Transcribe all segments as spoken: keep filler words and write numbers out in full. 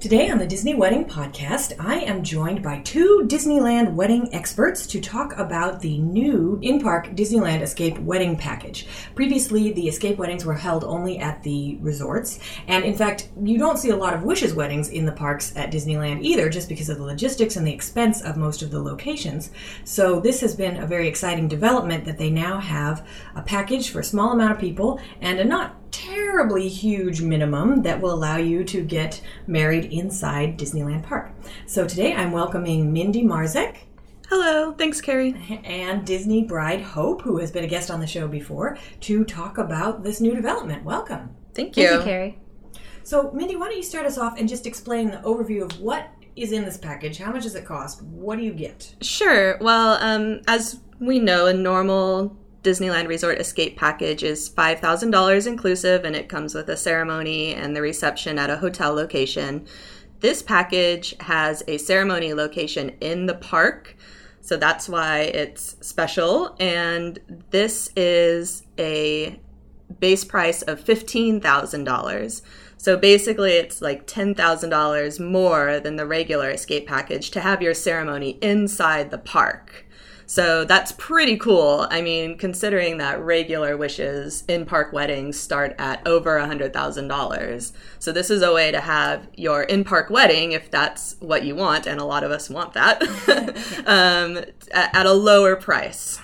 Today on the Disney Wedding Podcast, I am joined by two Disneyland wedding experts to talk about the new in-park Disneyland Escape Wedding Package. Previously, the Escape Weddings were held only at the resorts, and in fact, you don't see a lot of Wishes weddings in the parks at Disneyland either, just because of the logistics and the expense of most of the locations. So this has been a very exciting development that they now have a package for a small amount of people and a not terribly huge minimum that will allow you to get married inside Disneyland Park. So today I'm welcoming Mindy Marzek. Hello. Thanks, Carrie. And Disney bride Hope, who has been a guest on the show before, to talk about this new development. Welcome. Thank you. Thank you, Carrie. So, Mindy, why don't you start us off and just explain the overview of what is in this package, how much does it cost, what do you get? Sure. Well, um, as we know, a normal Disneyland Resort Escape Package is five thousand dollars inclusive, and it comes with a ceremony and the reception at a hotel location. This package has a ceremony location in the park, so that's why it's special. And this is a base price of fifteen thousand dollars. So basically it's like ten thousand dollars more than the regular Escape Package to have your ceremony inside the park. So that's pretty cool. I mean, considering that regular Wishes in-park weddings start at over one hundred thousand dollars. So this is a way to have your in-park wedding, if that's what you want, and a lot of us want that, um, at a lower price.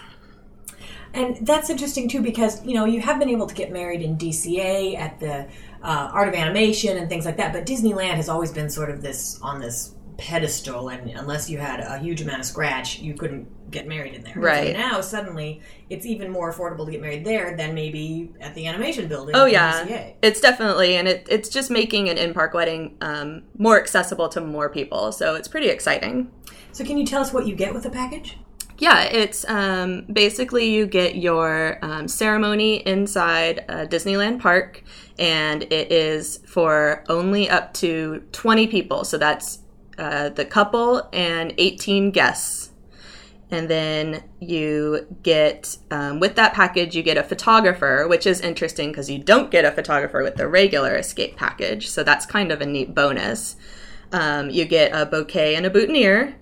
And that's interesting, too, because, you know, you have been able to get married in D C A at the uh, Art of Animation and things like that, but Disneyland has always been sort of this on this pedestal, and unless you had a huge amount of scratch, you couldn't get married in there. Right. So now, suddenly, it's even more affordable to get married there than maybe at the animation building. Oh, yeah. U C A. It's definitely, and it, it's just making an in-park wedding um, more accessible to more people, so it's pretty exciting. So can you tell us what you get with the package? Yeah, it's um, basically you get your um, ceremony inside uh, Disneyland Park, and it is for only up to twenty people, so that's Uh, the couple and eighteen guests. And then you get, um, with that package, you get a photographer, which is interesting because you don't get a photographer with the regular Escape Package. So that's kind of a neat bonus. Um, you get a bouquet and a boutonniere.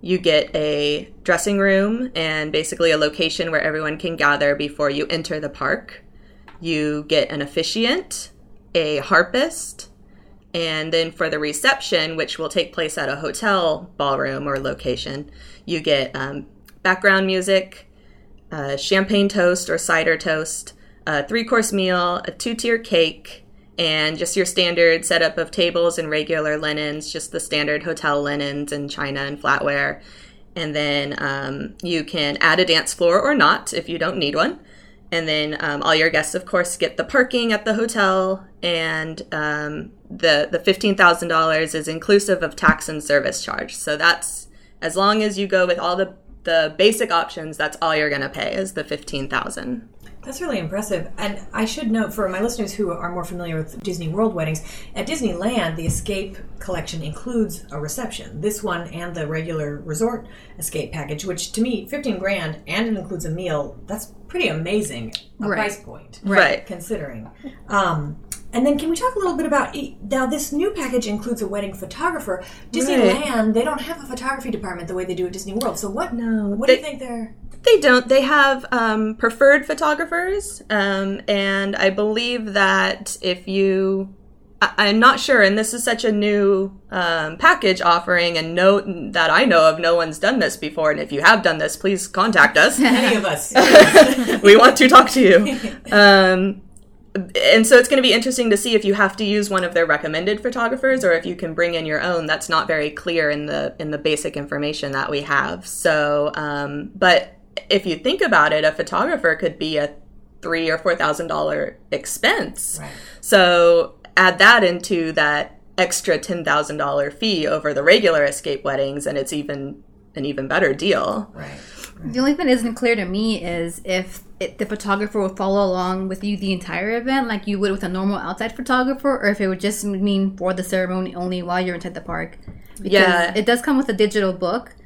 You get a dressing room and basically a location where everyone can gather before you enter the park. You get an officiant, a harpist, and then for the reception, which will take place at a hotel ballroom or location, you get um, background music, uh, champagne toast or cider toast, a three-course meal, a two-tier cake, and just your standard setup of tables and regular linens, just the standard hotel linens and china and flatware. And then um, you can add a dance floor or not if you don't need one. And then um, all your guests, of course, get the parking at the hotel, and um, the, the fifteen thousand dollars is inclusive of tax and service charge. So that's, as long as you go with all the, the basic options, that's all you're going to pay is the fifteen thousand dollars. That's really impressive. And I should note for my listeners who are more familiar with Disney World weddings, at Disneyland, the Escape collection includes a reception. This one and the regular resort Escape Package, which to me, fifteen grand and it includes a meal, that's pretty amazing a right. price point. Right. Considering. Um, and then can we talk a little bit about, now this new package includes a wedding photographer. Disneyland, right. They don't have a photography department the way they do at Disney World. So what, no, what they, do you think they're... They don't. They have um, preferred photographers, um, and I believe that if you, I, I'm not sure, and this is such a new um, package offering, and no, that I know of, no one's done this before, and if you have done this, please contact us. Any of us. We want to talk to you. Um, And so it's going to be interesting to see if you have to use one of their recommended photographers or if you can bring in your own. That's not very clear in the in the basic information that we have. So, um, but if you think about it, a photographer could be a three or four thousand dollar expense. Right. So add that into that extra ten thousand dollar fee over the regular escape weddings, and it's even an even better deal. Right. Right. The only thing that isn't clear to me is if it, the photographer will follow along with you the entire event like you would with a normal outside photographer, or if it would just mean for the ceremony only while you're inside the park. Because yeah. it does come with a digital book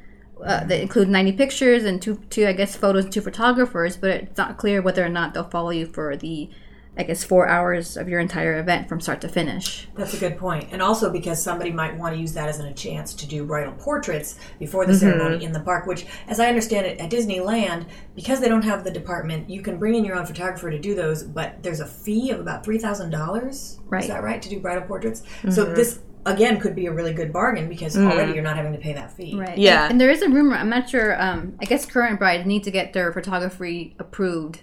uh, that includes ninety pictures and two, two, I guess, photos and two photographers, but it's not clear whether or not they'll follow you for the, I guess, four hours of your entire event from start to finish. That's a good point. And also because somebody might want to use that as a chance to do bridal portraits before the mm-hmm. ceremony in the park, which, as I understand it, at Disneyland, because they don't have the department, you can bring in your own photographer to do those, but there's a fee of about three thousand dollars, right. Is that right, to do bridal portraits? Mm-hmm. So this, again, could be a really good bargain because mm-hmm. already you're not having to pay that fee. Right. Yeah. And, and there is a rumor, I'm not sure, um, I guess current brides need to get their photography approved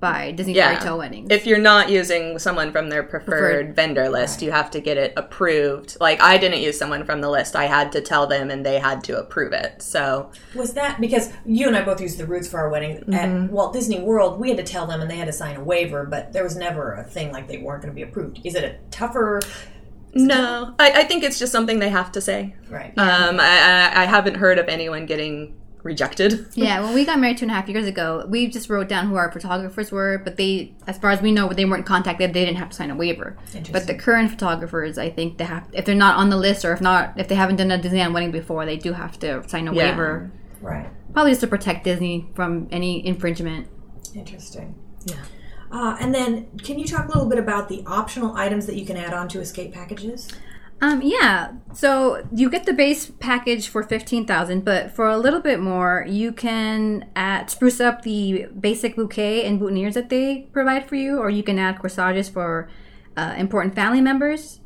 by Disney yeah. Fairytale Weddings. If you're not using someone from their preferred, preferred. vendor list, right. you have to get it approved. Like, I didn't use someone from the list. I had to tell them, and they had to approve it. So was that because you and I both used the Roots for our wedding mm-hmm. at Walt Disney World? We had to tell them, and they had to sign a waiver. But there was never a thing like they weren't going to be approved. Is it a tougher? No, I, I think it's just something they have to say. Right. Um, I, I, I haven't heard of anyone getting rejected. Yeah, when we got married two and a half years ago, we just wrote down who our photographers were, but they, as far as we know, they weren't contacted. They didn't have to sign a waiver. But the current photographers, I think they have, if they're not on the list or if not, if they haven't done a Disneyland wedding before, they do have to sign a yeah. waiver. Right. Probably just to protect Disney from any infringement. Interesting. Yeah. Uh, and then, can you talk a little bit about the optional items that you can add on to escape packages? Um, yeah, so you get the base package for fifteen thousand dollars, but for a little bit more, you can add, spruce up the basic bouquet and boutonnieres that they provide for you, or you can add corsages for uh, important family members.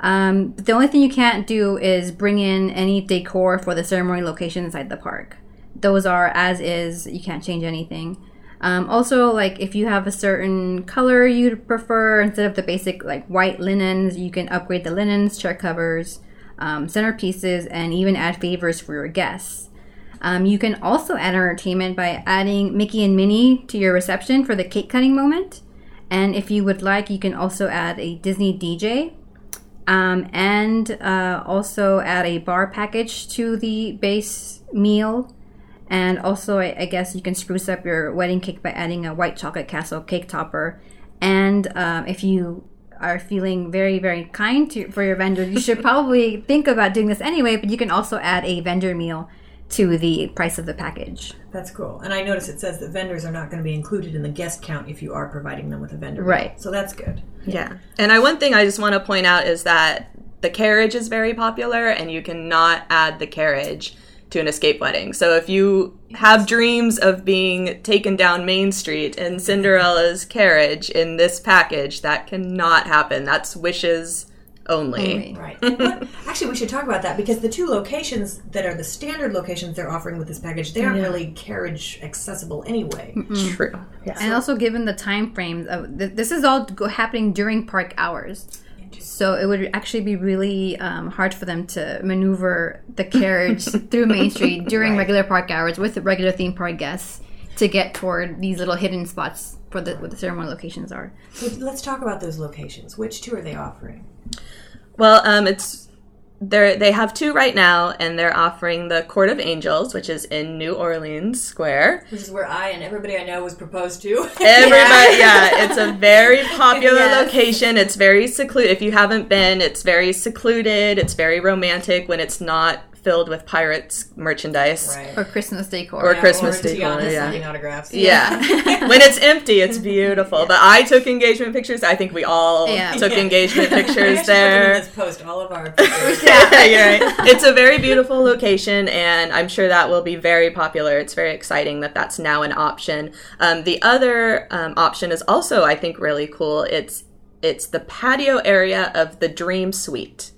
Um, but the only thing you can't do is bring in any decor for the ceremony location inside the park. Those are as is, you can't change anything. Um, also, like, if you have a certain color you'd prefer, instead of the basic, like, white linens, you can upgrade the linens, chair covers, um, centerpieces, and even add favors for your guests. Um, you can also add entertainment by adding Mickey and Minnie to your reception for the cake-cutting moment. And if you would like, you can also add a Disney D J. Um, and uh, also add a bar package to the base meal. And also, I, I guess you can spruce up your wedding cake by adding a white chocolate castle cake topper. And um, if you are feeling very, very kind to, for your vendor, you should probably think about doing this anyway, but you can also add a vendor meal to the price of the package. That's cool. And I notice it says that vendors are not going to be included in the guest count if you are providing them with a vendor meal. Right. So that's good. Yeah. yeah. And I, one thing I just want to point out is that the carriage is very popular, and you cannot add the carriage to an escape wedding. So if you have dreams of being taken down Main Street in Cinderella's carriage in this package, that cannot happen. That's wishes only. only. Right. But actually, we should talk about that, because the two locations that are the standard locations they're offering with this package, they aren't yeah. really carriage accessible anyway. Mm-mm. True. Yeah. And so, also given the time frames, of th- this is all happening during park hours. So it would actually be really um, hard for them to maneuver the carriage through Main Street during right. regular park hours with regular theme park guests to get toward these little hidden spots for the, where the ceremony locations are. So let's talk about those locations. Which two are they offering? Well, um, it's they they have two right now, and they're offering the Court of Angels, which is in New Orleans Square. Which is where I and everybody I know was proposed to. Everybody, yeah. yeah. It's a very popular yes. location. It's very secluded. If you haven't been, it's very secluded. It's very romantic when it's not filled with pirates merchandise. Right. Or Christmas decor. Or yeah, Christmas or decor, Tiana yeah. signing autographs. Yeah. yeah. When it's empty, it's beautiful. Yeah. But I took engagement pictures. I think we all yeah. took yeah. engagement pictures I there. Let's post all of our pictures. yeah, you're right. It's a very beautiful location, and I'm sure that will be very popular. It's very exciting that that's now an option. Um, the other um, option is also, I think, really cool. It's, it's the patio area of the Dream Suite,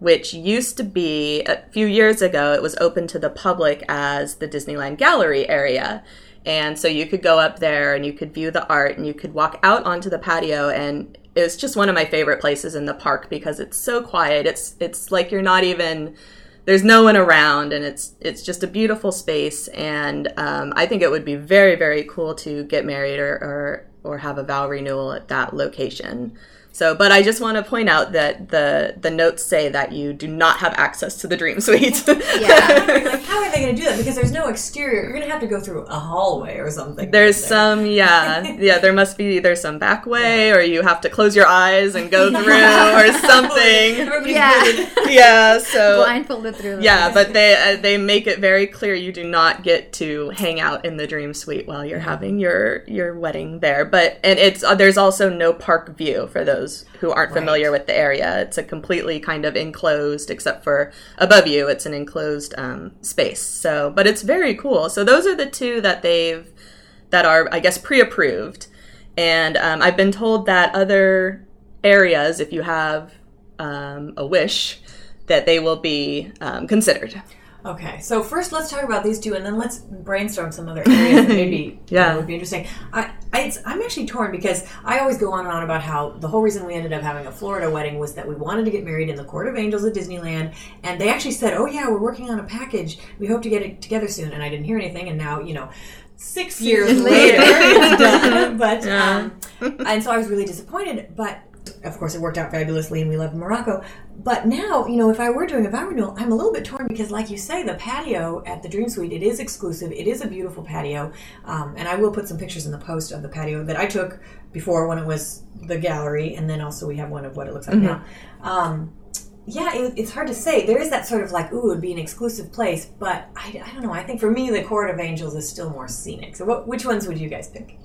which used to be, a few years ago, it was open to the public as the Disneyland Gallery area. And so you could go up there and you could view the art and you could walk out onto the patio, and it's just one of my favorite places in the park because it's so quiet. It's it's like you're not even, there's no one around, and it's it's just a beautiful space. And um, I think it would be very, very cool to get married or, or or have a vow renewal at that location. So, but I just want to point out that the the notes say that you do not have access to the Dream Suite. Yeah. Like, how are they going to do that? Because there's no exterior. You're going to have to go through a hallway or something. There's some, yeah. Yeah, there must be either some back way, yeah, or you have to close your eyes and go through or something. Yeah. Yeah, so. Blindfolded through them. Yeah, but they, uh, they make it very clear you do not get to hang out in the Dream Suite while you're having your, your wedding there. But, and it's, uh, there's also no park view for those who aren't familiar right. with the area. It's a completely kind of enclosed, except for above you, it's an enclosed um, space. So, but it's very cool. So those are the two that they've, that are, I guess, pre-approved. And um, I've been told that other areas, if you have um, a wish, that they will be um, considered. Okay, so first let's talk about these two, and then let's brainstorm some other areas that maybe yeah. uh, would be interesting. I, I, it's, I'm actually torn because I always go on and on about how the whole reason we ended up having a Florida wedding was that we wanted to get married in the Court of Angels at Disneyland, and they actually said, oh yeah, we're working on a package. We hope to get it together soon, and I didn't hear anything, and now, you know, six years later, it's done. But, yeah. um, and so I was really disappointed, but... Of course, it worked out fabulously, and we loved Morocco. But now, you know, if I were doing a vow renewal, I'm a little bit torn because, like you say, the patio at the Dream Suite, it is exclusive. It is a beautiful patio. Um, and I will put some pictures in the post of the patio that I took before when it was the gallery. And then also we have one of what it looks like mm-hmm. now. Um, yeah, it, it's hard to say. There is that sort of like, ooh, it would be an exclusive place. But I, I don't know. I think for me, the Court of Angels is still more scenic. So what, which ones would you guys pick?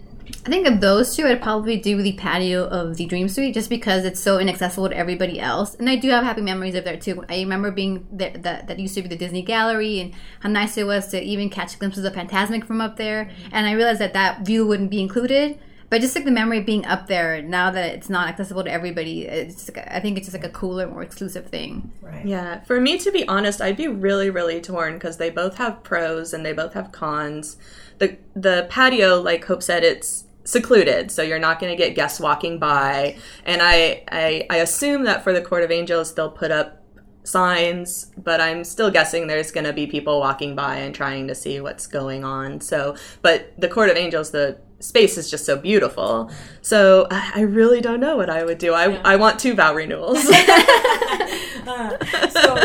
I think of those two, I'd probably do the patio of the Dream Suite just because it's so inaccessible to everybody else. And I do have happy memories of there, too. I remember being there, that, that used to be the Disney Gallery, and how nice it was to even catch glimpses of Fantasmic from up there. And I realized that that view wouldn't be included. But just like the memory of being up there, now that it's not accessible to everybody, it's like, I think it's just like a cooler, more exclusive thing. Right. Yeah. For me, to be honest, I'd be really, really torn because they both have pros and they both have cons. The the patio, like Hope said, it's secluded, so you're not going to get guests walking by. And I, I I assume that for the Court of Angels, they'll put up signs, but I'm still guessing there's going to be people walking by and trying to see what's going on. So, but the Court of Angels, the space is just so beautiful. So I really don't know what I would do. I, yeah. I want two vow renewals. uh, so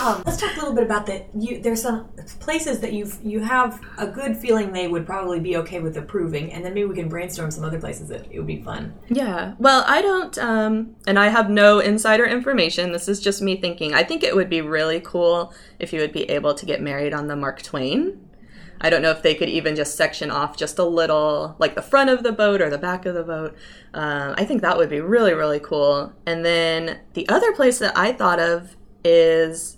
um, let's talk a little bit about that. You, there's some places that you you have a good feeling they would probably be okay with approving, and then maybe we can brainstorm some other places that it would be fun. Yeah. Well, I don't, um, and I have no insider information. This is just me thinking. I think it would be really cool if you would be able to get married on the Mark Twain. I don't know if they could even just section off just a little, like the front of the boat or the back of the boat. Um, I think that would be really, really cool. And then the other place that I thought of is,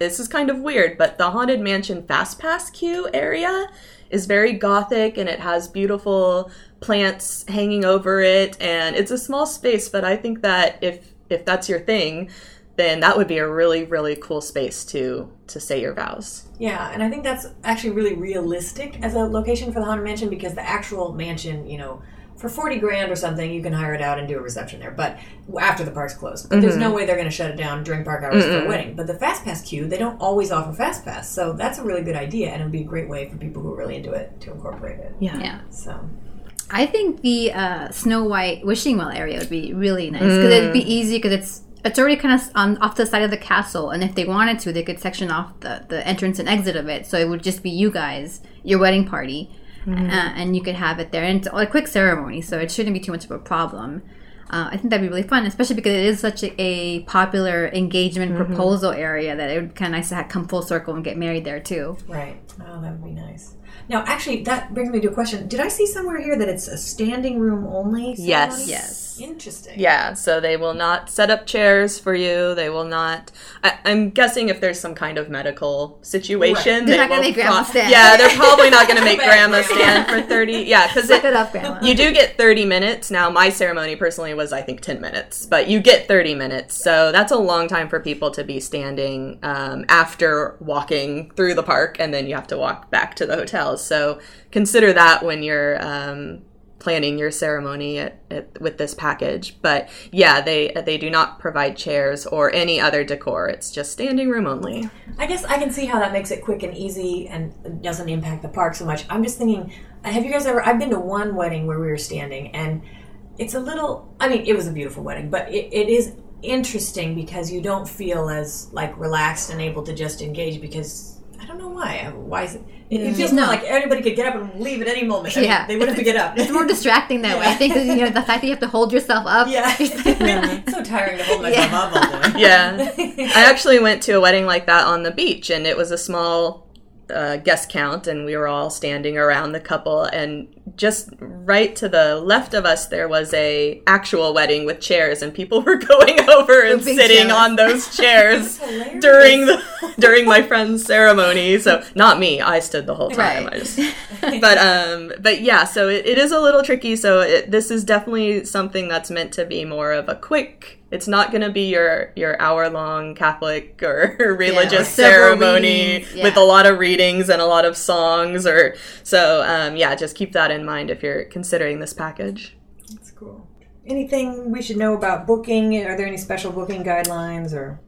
this is kind of weird, but the Haunted Mansion Fast Pass queue area is very gothic, and it has beautiful plants hanging over it. And it's a small space, but I think that if, if that's your thing, then that would be a really, really cool space to to say your vows. Yeah, and I think that's actually really realistic as a location for the Haunted Mansion, because the actual mansion, you know, for forty grand or something, you can hire it out and do a reception there, but after the park's closed. But mm-hmm. there's no way they're going to shut it down during park hours mm-hmm. for a wedding. But the Fast Pass queue, they don't always offer Fast Pass, so that's a really good idea, and it would be a great way for people who are really into it to incorporate it. Yeah. yeah. So... I think the uh, Snow White Wishing Well area would be really nice, because mm. it'd be easy, because it's It's already kind of on, off the side of the castle, and if they wanted to, they could section off the, the entrance and exit of it. So it would just be you guys, your wedding party, mm-hmm. uh, and you could have it there. And it's a quick ceremony, so it shouldn't be too much of a problem. Uh, I think that'd be really fun, especially because it is such a, a popular engagement mm-hmm. proposal area that it would be kind of nice to have come full circle and get married there, too. Right. Oh, that would be nice. Now, actually, that brings me to a question. Did I see somewhere here that it's a standing room only? Yes. Yes. Interesting. Yeah, so they will not set up chairs for you. They will not... I, I'm guessing if there's some kind of medical situation... Right. They're they not going to make grandma pro- stand. Yeah, they're probably not going to make grandma stand for thirty... Yeah, because it, it up, grandma. You do get thirty minutes. Now, my ceremony personally was, I think, ten minutes, but you get thirty minutes. So that's a long time for people to be standing um, after walking through the park, and then you have to walk back to the hotel. So consider that when you're um, planning your ceremony at, at, with this package. But yeah, they they do not provide chairs or any other decor. It's just standing room only. I guess I can see how that makes it quick and easy and doesn't impact the park so much. I'm just thinking, have you guys ever, I've been to one wedding where we were standing, and it's a little, I mean, it was a beautiful wedding, but it, it is interesting because you don't feel as like relaxed and able to just engage because I don't know why. Why is it? It, it feels not like anybody could get up and leave at any moment. I yeah. mean, they wouldn't have to get up. It's more distracting that yeah. way. I think, you know, the fact that you have to hold yourself up. Yeah. It's so tiring to hold myself yeah. up all day. Yeah. I actually went to a wedding like that on the beach, and it was a small uh, guest count, and we were all standing around the couple, and just right to the left of us there was a actual wedding with chairs, and people were going over and sitting jealous. on those chairs during the during my friend's ceremony. So not me, I stood the whole time. Right. I just, but um, but yeah, so it, it is a little tricky. So it, this is definitely something that's meant to be more of a quick. It's not going to be your your hour long Catholic or religious yeah, or ceremony yeah. with a lot of readings and a lot of songs. Or so um, yeah, just keep that in mind if you're considering this package. That's cool. Anything we should know about booking? Are there any special booking guidelines? Or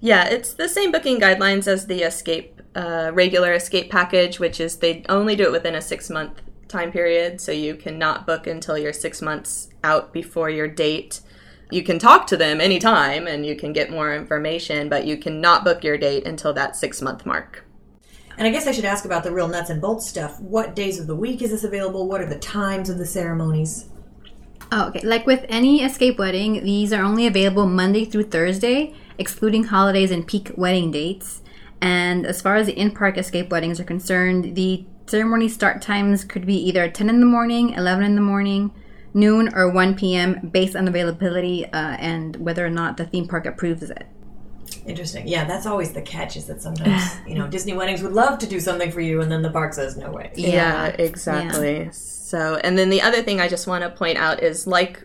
yeah, it's the same booking guidelines as the escape uh, regular escape package, which is they only do it within a six-month time period, so you cannot book until you're six months out before your date. You can talk to them anytime and you can get more information, but you cannot book your date until that six-month mark. And I guess I should ask about the real nuts and bolts stuff. What days of the week is this available? What are the times of the ceremonies? Oh, okay. Like with any escape wedding, these are only available Monday through Thursday, excluding holidays and peak wedding dates. And as far as the in-park escape weddings are concerned, the ceremony start times could be either ten in the morning, eleven in the morning, noon, or one p.m. based on availability uh, and whether or not the theme park approves it. Interesting. Yeah, that's always the catch, is that sometimes, you know, Disney weddings would love to do something for you, and then the park says no way. Yeah, yeah exactly. Yeah. So, and then the other thing I just want to point out is, like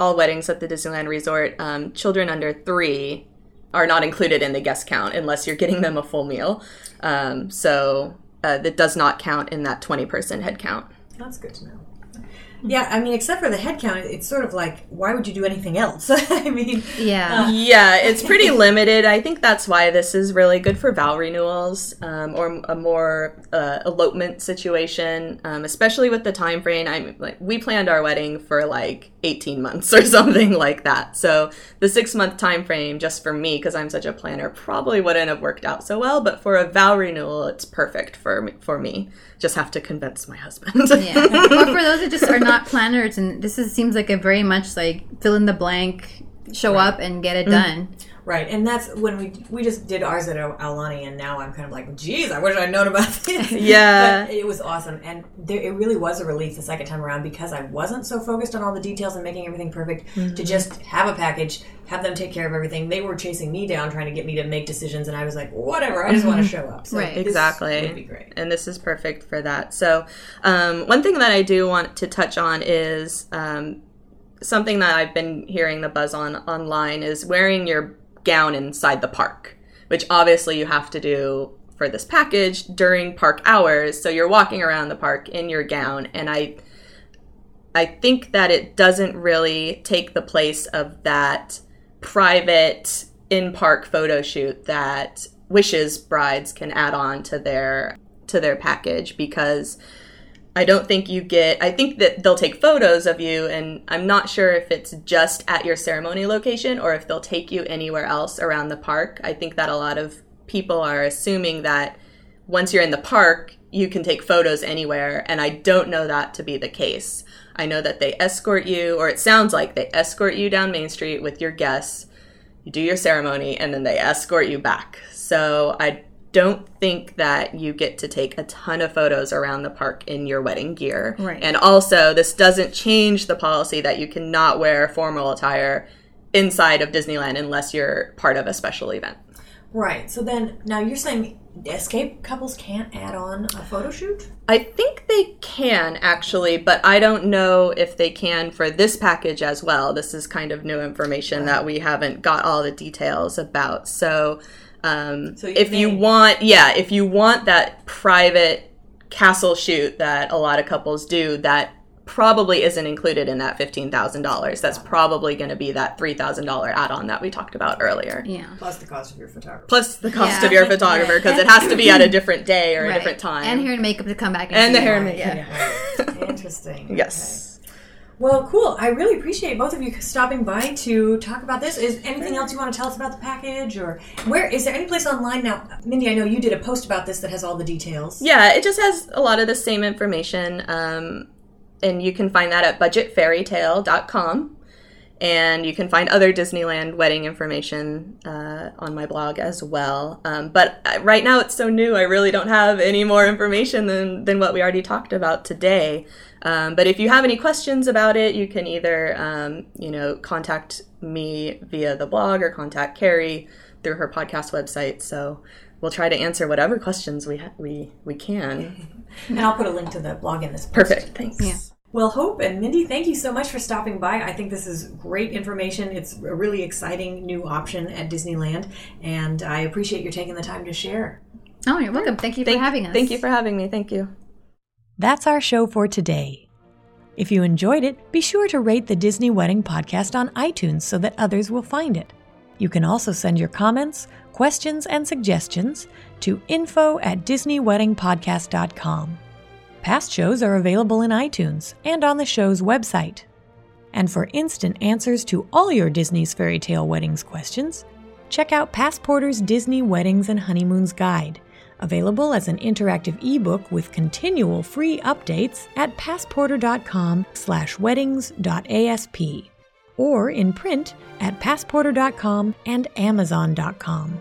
all weddings at the Disneyland Resort, um, children under three are not included in the guest count unless you're getting them a full meal. Um, so uh, that does not count in that twenty-person head count. That's good to know. Yeah, I mean, except for the headcount, it's sort of like, why would you do anything else? I mean, yeah, uh. yeah, it's pretty limited. I think that's why this is really good for vow renewals um, or a more uh, elopement situation, um, especially with the time frame. I'm like, we planned our wedding for like eighteen months or something like that. So the six month time frame, just for me, because I'm such a planner, probably wouldn't have worked out so well. But for a vow renewal, it's perfect for me, for me. Just have to convince my husband. Yeah, but for those that just are not planners, and this is, seems like a very much like fill in the blank, show right. up and get it mm-hmm. done. Right, and that's when we we just did ours at Aulani, and now I'm kind of like, geez, I wish I'd known about this. Yeah. But it was awesome, and there, it really was a relief the second time around because I wasn't so focused on all the details and making everything perfect mm-hmm. to just have a package, have them take care of everything. They were chasing me down trying to get me to make decisions, and I was like, whatever, I just want to show up. So right, exactly. This would be great. And this is perfect for that. So um, one thing that I do want to touch on is um, something that I've been hearing the buzz on online is wearing your gown inside the park, which obviously you have to do for this package during park hours. So you're walking around the park in your gown, and I I think that it doesn't really take the place of that private in-park photo shoot that wishes brides can add on to their to their package, because I don't think you get, I think that they'll take photos of you, and I'm not sure if it's just at your ceremony location or if they'll take you anywhere else around the park. I think that a lot of people are assuming that once you're in the park, you can take photos anywhere, and I don't know that to be the case. I know that they escort you, or it sounds like they escort you down Main Street with your guests, you do your ceremony, and then they escort you back. So I don't think that you get to take a ton of photos around the park in your wedding gear. Right. And also, this doesn't change the policy that you cannot wear formal attire inside of Disneyland unless you're part of a special event. Right. So then, now you're saying escape couples can't add on a photo shoot? I think they can, actually, but I don't know if they can for this package as well. This is kind of new information right. that we haven't got all the details about. So, um, so you if may- you want, yeah, if you want that private castle shoot that a lot of couples do, that probably isn't included in that fifteen thousand dollars. That's probably going to be that three thousand dollars add-on that we talked about earlier. Yeah. Plus the cost of your photographer. Plus the cost yeah. of your photographer, because it has to be at a different day or right. a different time. And hair and makeup to come back. And, and the hair and makeup. Yeah. Yeah. Interesting. Yes. Okay. Well, cool. I really appreciate both of you stopping by to talk about this. Is anything else you want to tell us about the package, or where is there any place online now? Mindy, I know you did a post about this that has all the details. Yeah, it just has a lot of the same information. Um, And you can find that at budget fairy tale dot com. And you can find other Disneyland wedding information uh, on my blog as well. Um, but right now it's so new, I really don't have any more information than, than what we already talked about today. Um, but if you have any questions about it, you can either um, you know, contact me via the blog or contact Carrie through her podcast website. So we'll try to answer whatever questions we ha- we we can. And I'll put a link to the blog in this post. Perfect. Thanks. Yeah. Well, Hope and Mindy, thank you so much for stopping by. I think this is great information. It's a really exciting new option at Disneyland, and I appreciate your taking the time to share. Oh, you're welcome. Thank you thank, for having us. Thank you for having me. Thank you. That's our show for today. If you enjoyed it, be sure to rate the Disney Wedding Podcast on iTunes so that others will find it. You can also send your comments, questions, and suggestions to info at disney wedding podcast dot com. Past shows are available in iTunes and on the show's website. And for instant answers to all your Disney's Fairy Tale Weddings questions, check out Passporter's Disney Weddings and Honeymoons Guide, available as an interactive ebook with continual free updates at passporter dot com slash weddings dot asp. or in print at passporter dot com and amazon dot com.